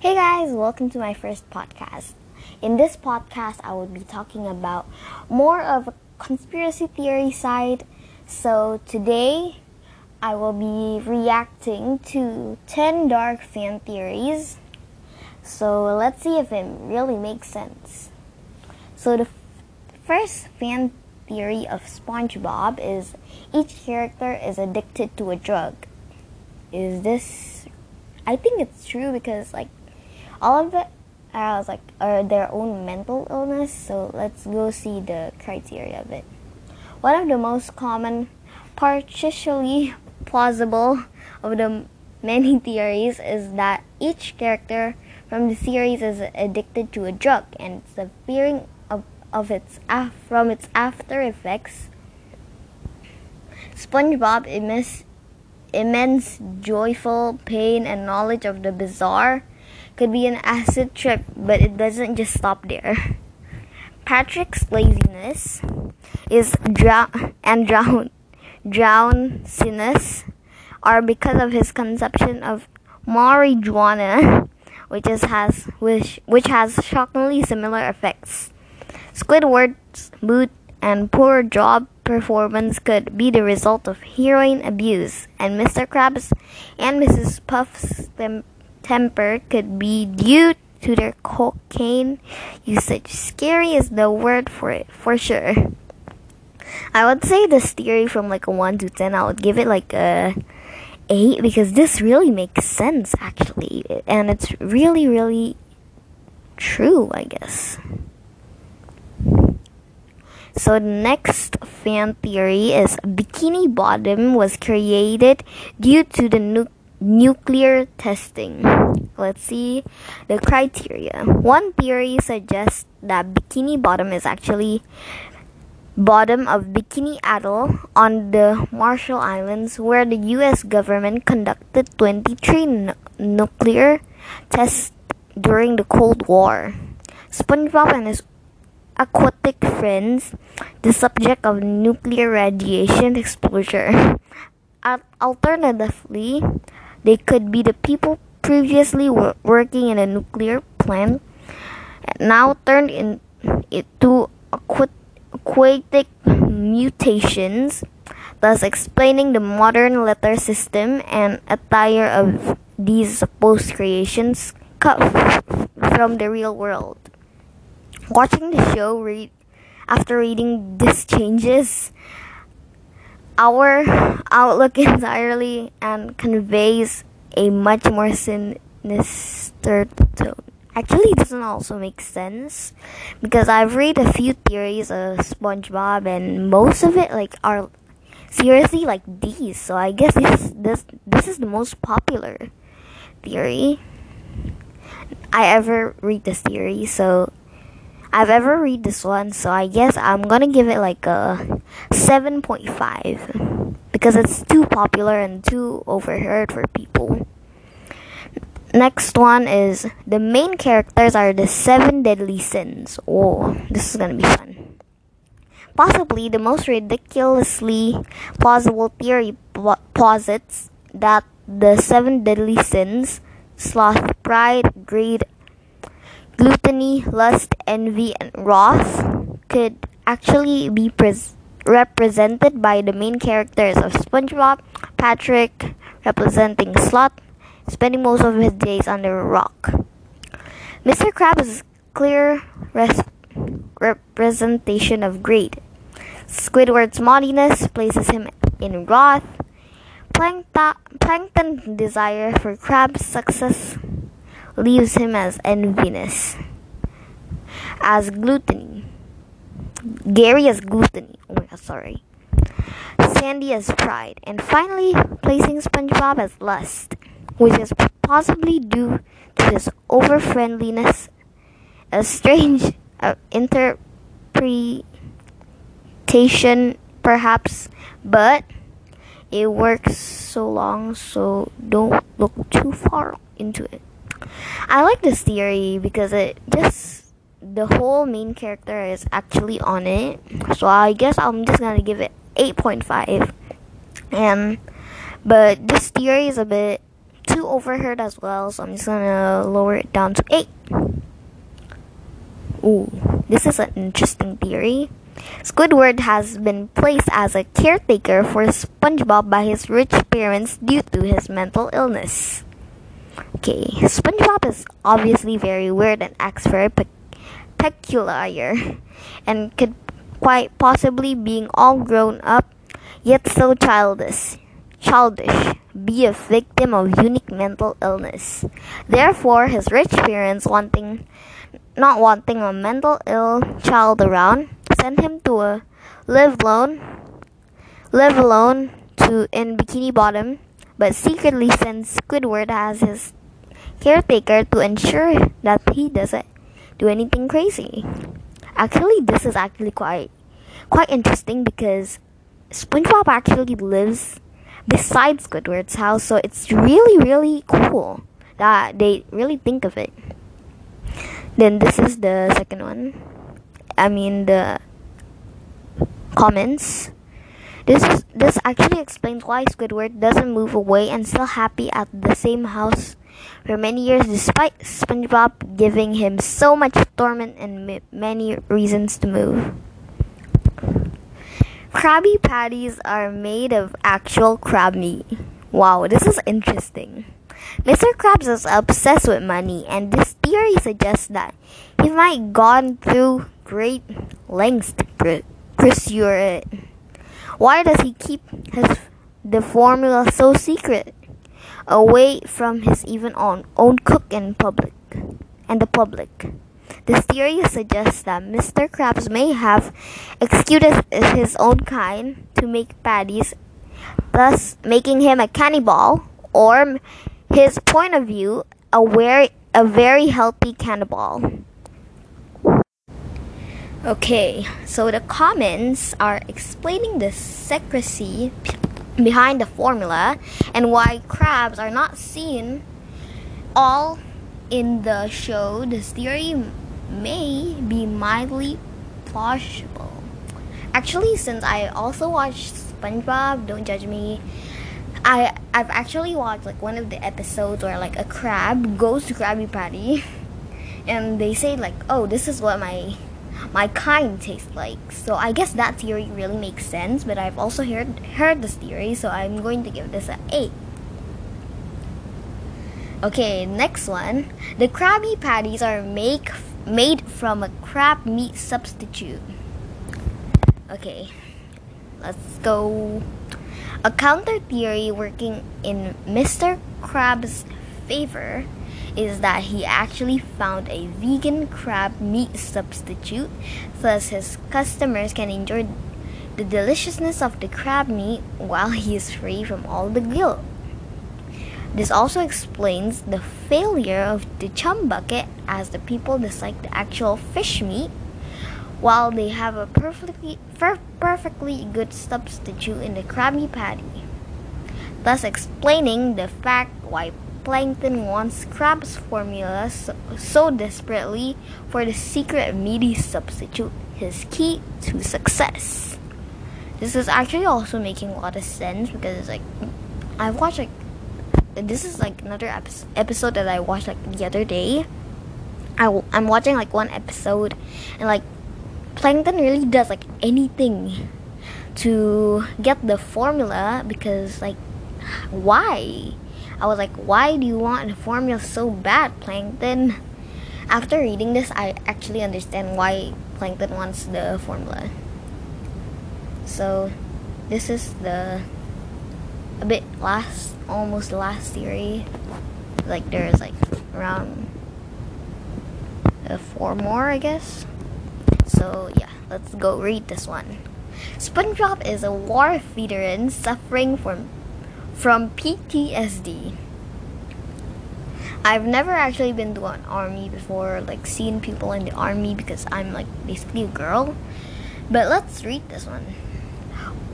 Hey guys, welcome to my first podcast. In this podcast, I will be talking about more of a conspiracy theory side. So today, I will be reacting to 10 dark fan theories. So let's see if it really makes sense. So the first fan theory of SpongeBob is each character is addicted to a drug. Is this... I think it's true because all of it are their own mental illness, so let's go see the criteria of it. One of the most common, partially plausible of the many theories is that each character from the series is addicted to a drug, and it's the fearing of its after effects. SpongeBob immense joyful pain and knowledge of the bizarre could be an acid trip, but it doesn't just stop there. Patrick's laziness is drowsiness are because of his consumption of marijuana, which has shockingly similar effects. Squidward's mood and poor job performance could be the result of heroin abuse, and Mr. Krabs and Mrs. Puff's temper could be due to their cocaine usage. Scary is the word for it, for sure. I would say this theory from a 1 to 10, I would give it a 8 because this really makes sense actually, and it's really, really true, I guess. So the next fan theory is Bikini Bottom was created due to the nuclear testing. Let's see the criteria. One theory suggests that Bikini Bottom is actually bottom of Bikini Atoll on the Marshall Islands, where the U.S. government conducted 23 nuclear tests during the Cold War. SpongeBob and his aquatic friends, the subject of nuclear radiation exposure. Alternatively, they could be the people previously working in a nuclear plant and now turned into aquatic mutations, thus explaining the modern letter system and attire of these supposed creations cut from the real world. Watching the show after reading these changes our outlook entirely and conveys a much more sinister tone. Actually, it doesn't also make sense because I've read a few theories of SpongeBob and most of it are seriously these. So I guess this is the most popular theory I've ever read this one, so I guess I'm gonna give it a 7.5 because it's too popular and too overheard for people. Next one is the main characters are the 7 deadly sins. Oh, this is gonna be fun. Possibly the most ridiculously plausible theory posits that the 7 deadly sins, sloth, pride, greed, gluttony, lust, envy, and wrath could actually be represented by the main characters of SpongeBob. Patrick, representing sloth, spending most of his days under a rock. Mr. Krabs is clear representation of greed. Squidward's moddiness places him in wrath. Plankton's desire for Krabs' success leaves him as envious. As gluttony. Gary as gluttony. Oh my god, sorry. Sandy as pride. And finally, placing SpongeBob as lust, which is possibly due to his over-friendliness, a strange interpretation perhaps, but it works so long, so don't look too far into it. I like this theory because the whole main character is actually on it. So I guess I'm just gonna give it 8.5. But this theory is a bit too overheard as well, so I'm just gonna lower it down to 8. Ooh, this is an interesting theory. Squidward has been placed as a caretaker for SpongeBob by his rich parents due to his mental illness. Okay, SpongeBob is obviously very weird and acts very peculiar, and could quite possibly being all grown up, yet so childish, be a victim of unique mental illness. Therefore, his rich parents not wanting a mental ill child around, sent him to live alone in Bikini Bottom, but secretly sent Squidward as his caretaker to ensure that he doesn't do anything crazy. Actually, this is actually quite interesting because SpongeBob actually lives beside Squidward's house, so it's really cool that they really think of it. Then this is the second one. I mean the comments. This actually explains why Squidward doesn't move away and still happy at the same house for many years despite SpongeBob giving him so much torment and many reasons to move. Krabby Patties are made of actual crab meat. Wow, this is interesting. Mr. Krabs is obsessed with money, and this theory suggests that he might gone through great lengths to pursue it. Why does he keep the formula so secret away from his even own cook and the public? This theory suggests that Mr. Krabs may have executed his own kind to make patties, thus making him a cannibal, or his point of view, a very healthy cannibal. Okay, so the comments are explaining the secrecy behind the formula and why crabs are not seen all in the show. This theory may be mildly plausible. Actually, since I also watched SpongeBob, don't judge me, I've actually watched like one of the episodes where like a crab goes to Krabby Patty and they say like, oh, this is what my kind tastes like. So I guess that theory really makes sense, but I've also heard this theory, so I'm going to give this an 8. Okay, next one. The Krabby Patties are made from a crab meat substitute. Okay, let's go. A counter theory working in Mr. Krabs' favor is that he actually found a vegan crab meat substitute, thus his customers can enjoy the deliciousness of the crab meat while he is free from all the guilt. This also explains the failure of the Chum Bucket, as the people dislike the actual fish meat, while they have a perfectly good substitute in the Krabby Patty, thus explaining the fact why Plankton wants Krabs' formula so desperately for the secret meaty substitute, his key to success. This is actually also making a lot of sense because like I watched like this is like another episode that I watched like the other day. I'm watching like one episode and like Plankton really does like anything to get the formula because like why? I was like, why do you want the formula so bad, Plankton? After reading this, I actually understand why Plankton wants the formula. So this is the almost last theory. Like there's like around 4 more, I guess. So yeah, let's go read this one. SpongeBob is a war veteran suffering from PTSD. I've never actually been to an army before, like seen people in the army because I'm like basically a girl. But let's read this one.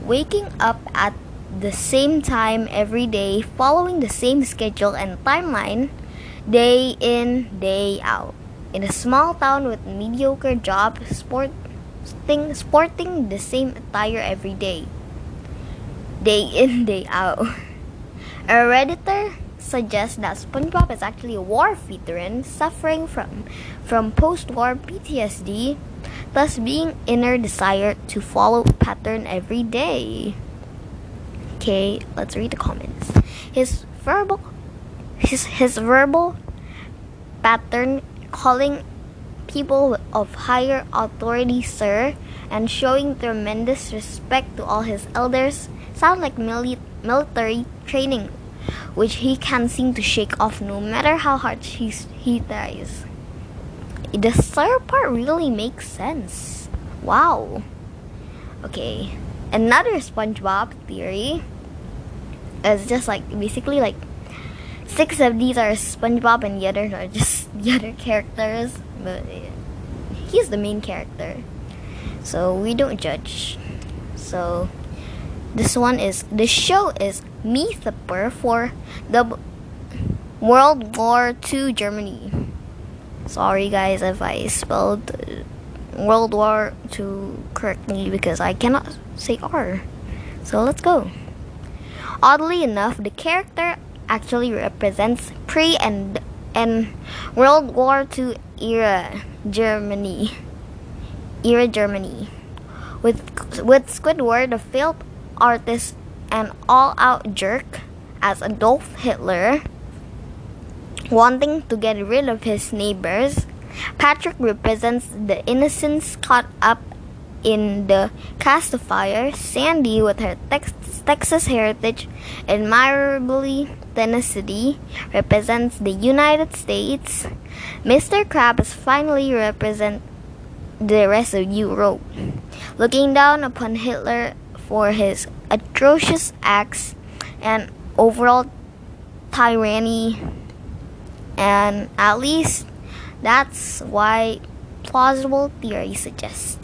Waking up at the same time every day, following the same schedule and timeline, day in, day out. In a small town with mediocre job, sporting the same attire every day, day in, day out. A redditor suggests that SpongeBob is actually a war veteran suffering from post-war PTSD, thus being inner desire to follow pattern every day. Okay, let's read the comments. His verbal pattern, calling people of higher authority sir, and showing tremendous respect to all his elders sound like military training, which he can't seem to shake off no matter how hard he tries. The sir part really makes sense. Wow. Okay, another SpongeBob theory is just like basically like six of these are SpongeBob and the others are just the other characters, but he's the main character, so we don't judge. So this one is, the show is Meathiper for the World War II Germany. Sorry guys if I spelled World War II correctly because I cannot say R. So let's go. Oddly enough, the character actually represents pre and World War II era Germany, with Squidward, a failed artist and all-out jerk, as Adolf Hitler, wanting to get rid of his neighbors. Patrick represents the innocence caught up in the castifier. Sandy, with her Texas heritage, admirably tenacity, represents the United States. Mr. Krabs finally represents the rest of Europe, looking down upon Hitler for his atrocious acts and overall tyranny, and at least that's why plausible theory suggests.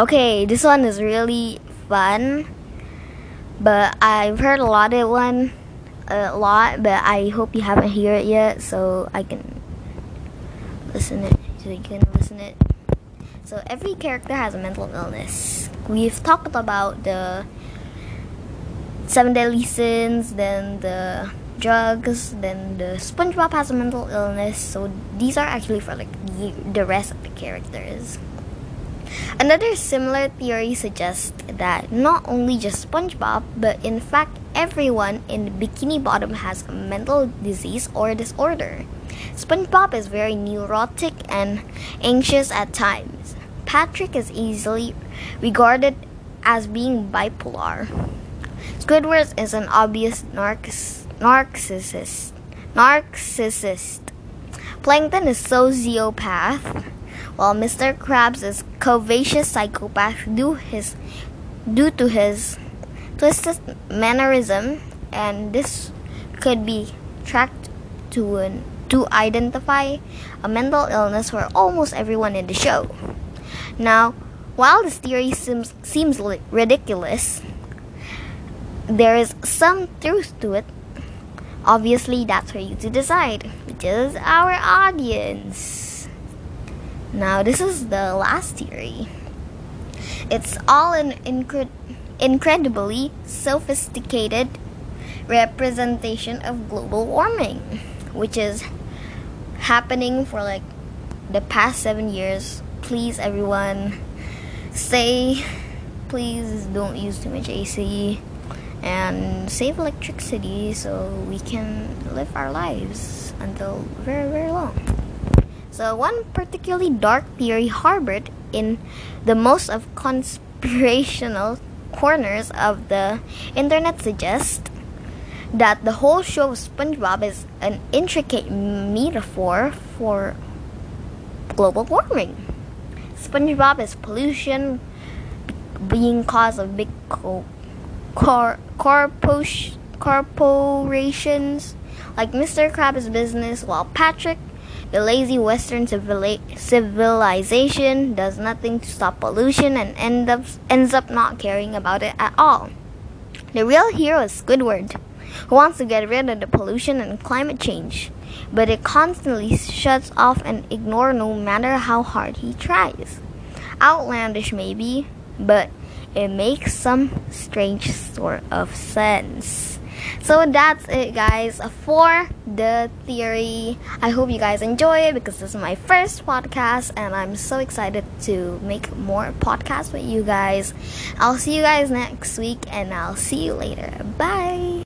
Okay, this one is really fun, but I've heard a lot, but I hope you haven't heard it yet, so you can listen it. So every character has a mental illness. We've talked about the 7 deadly sins, then the drugs, then the SpongeBob has a mental illness. So these are actually for like the rest of the characters. Another similar theory suggests that not only just SpongeBob, but in fact everyone in Bikini Bottom has a mental disease or disorder. SpongeBob is very neurotic and anxious at times. Patrick is easily regarded as being bipolar. Squidward is an obvious narcissist. Plankton is sociopath, while Mr. Krabs is curvaceous psychopath due to his twisted mannerism, and this could be tracked to identify a mental illness for almost everyone in the show. Now, while this theory seems ridiculous, there is some truth to it. Obviously, that's for you to decide, which is our audience. Now, this is the last theory. It's all an incredibly sophisticated representation of global warming, which is happening for like the past 7 years. Please everyone, please don't use too much AC and save electricity so we can live our lives until very, very long. So one particularly dark theory harbored in the most of conspirational corners of the internet suggests that the whole show of SpongeBob is an intricate metaphor for global warming. SpongeBob is pollution being caused of big corporations, like Mr. Krabs' business, while Patrick, the lazy Western civilization, does nothing to stop pollution and ends up not caring about it at all. The real hero is Squidward, who wants to get rid of the pollution and climate change, but it constantly shuts off and ignores no matter how hard he tries. Outlandish maybe, but it makes some strange sort of sense. So that's it, guys, for the theory. I hope you guys enjoy it because this is my first podcast and I'm so excited to make more podcasts with you guys. I'll see you guys next week and I'll see you later. Bye.